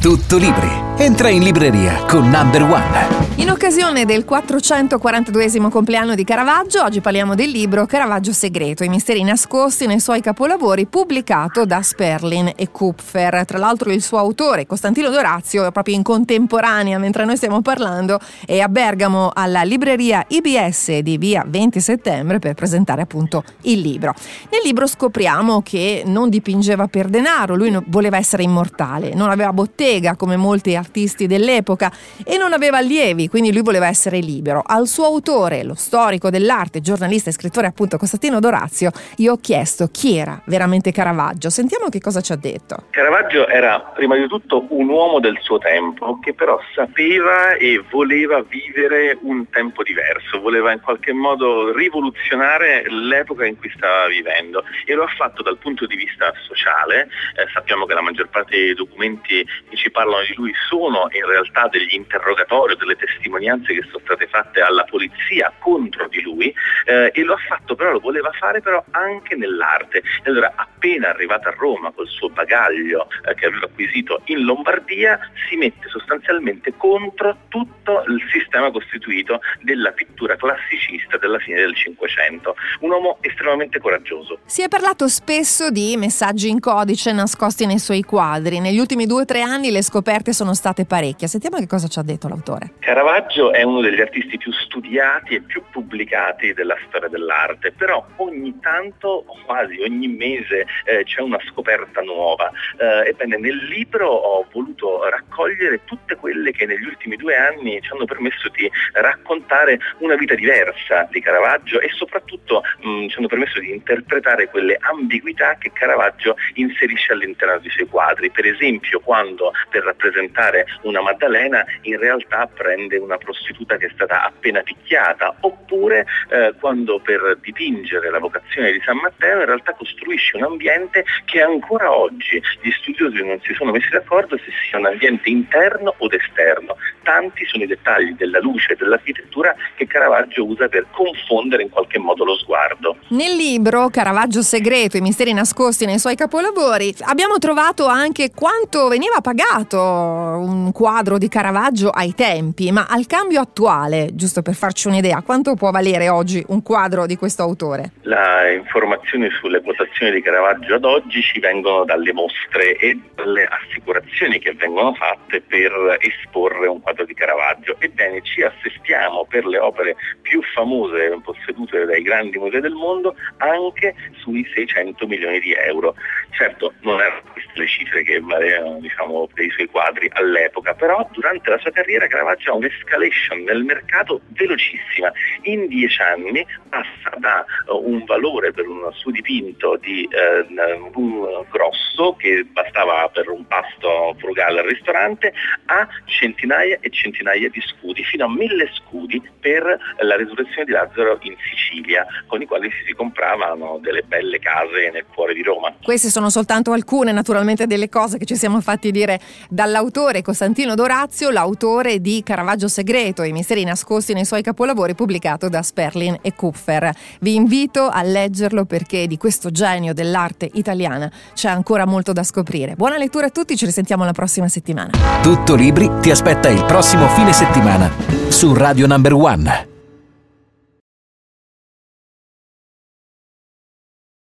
Tutto Libri. Entra in libreria con Number One. In occasione del 442esimo compleanno di Caravaggio, oggi parliamo del libro Caravaggio segreto, i misteri nascosti nei suoi capolavori, pubblicato da Sperling e Kupfer. Tra l'altro il suo autore, Costantino D'Orazio, proprio in contemporanea, mentre noi stiamo parlando, è a Bergamo alla libreria IBS di via 20 settembre per presentare appunto il libro. Nel libro scopriamo che non dipingeva per denaro, lui voleva essere immortale, non aveva bottega come molti artisti dell'epoca e non aveva allievi, quindi lui voleva essere libero. Al suo autore, lo storico dell'arte, giornalista e scrittore appunto Costantino D'Orazio, io ho chiesto chi era veramente Caravaggio. Sentiamo che cosa ci ha detto. Caravaggio era prima di tutto un uomo del suo tempo che però sapeva e voleva vivere un tempo diverso, voleva in qualche modo rivoluzionare l'epoca in cui stava vivendo, e lo ha fatto dal punto di vista sociale. Sappiamo che la maggior parte dei documenti che ci parlano di lui sono in realtà degli interrogatori, delle testimonianze che sono state fatte alla polizia contro di lui, e lo ha fatto, però lo voleva fare però anche nell'arte. E allora, appena arrivato a Roma col suo bagaglio che aveva acquisito in Lombardia, si mette sostanzialmente contro tutto il sistema costituito della pittura classicista della fine del Cinquecento. Un uomo estremamente coraggioso. Si è parlato spesso di messaggi in codice nascosti nei suoi quadri. Negli ultimi 2 o 3 anni le scoperte sono state parecchie. Sentiamo che cosa ci ha detto l'autore. Caravaggio è uno degli artisti più studiati e più pubblicati della storia dell'arte, però ogni tanto, quasi ogni mese, c'è una scoperta nuova. Ebbene, nel libro ho voluto raccogliere tutte quelle che negli ultimi 2 anni ci hanno permesso di raccontare una vita diversa di Caravaggio, e soprattutto ci hanno permesso di interpretare quelle ambiguità che Caravaggio inserisce all'interno dei suoi quadri. Per esempio, quando per rappresentare una Maddalena in realtà prende una prostituta che è stata appena picchiata, oppure quando per dipingere la vocazione di San Matteo in realtà costruisce un ambiente che ancora oggi gli studiosi non si sono messi d'accordo se sia un ambiente interno o esterno. Tanti sono i dettagli della luce e dell'architettura che Caravaggio usa per confondere in qualche modo lo sguardo. Nel libro Caravaggio segreto, i misteri nascosti nei suoi capolavori, abbiamo trovato anche quanto veniva pagato un quadro di Caravaggio ai tempi, ma al cambio attuale, giusto per farci un'idea, quanto può valere oggi un quadro di questo autore? Le informazioni sulle quotazioni di Caravaggio ad oggi ci vengono dalle mostre e dalle assicurazioni che vengono fatte per esporre un quadro di Caravaggio. Ebbene, ci assistiamo per le opere più famose possedute dai grandi musei del mondo anche sui 600 milioni di euro. Certo, non erano queste le cifre che valevano, dei suoi quadri all'epoca, però durante la sua carriera Caravaggio ha un'escalation nel mercato velocissima. In 10 anni passa da un valore per un suo dipinto di un grosso che bastava per un pasto frugale al ristorante a centinaia e centinaia di scudi, fino a 1000 scudi per la resurrezione di Lazzaro in Sicilia, con i quali si compravano delle belle case nel cuore di Roma. Queste sono soltanto alcune, naturalmente, delle cose che ci siamo fatti dire dall'autore Costantino D'Orazio, l'autore di Caravaggio segreto, i misteri nascosti nei suoi capolavori, pubblicato da Sperling e Kupfer. Vi invito a leggerlo, perché di questo genio dell'arte italiana c'è ancora molto da scoprire. Buona lettura a tutti, ci risentiamo la prossima settimana. Tutto Libri ti aspetta il prossimo fine settimana su Radio Number One.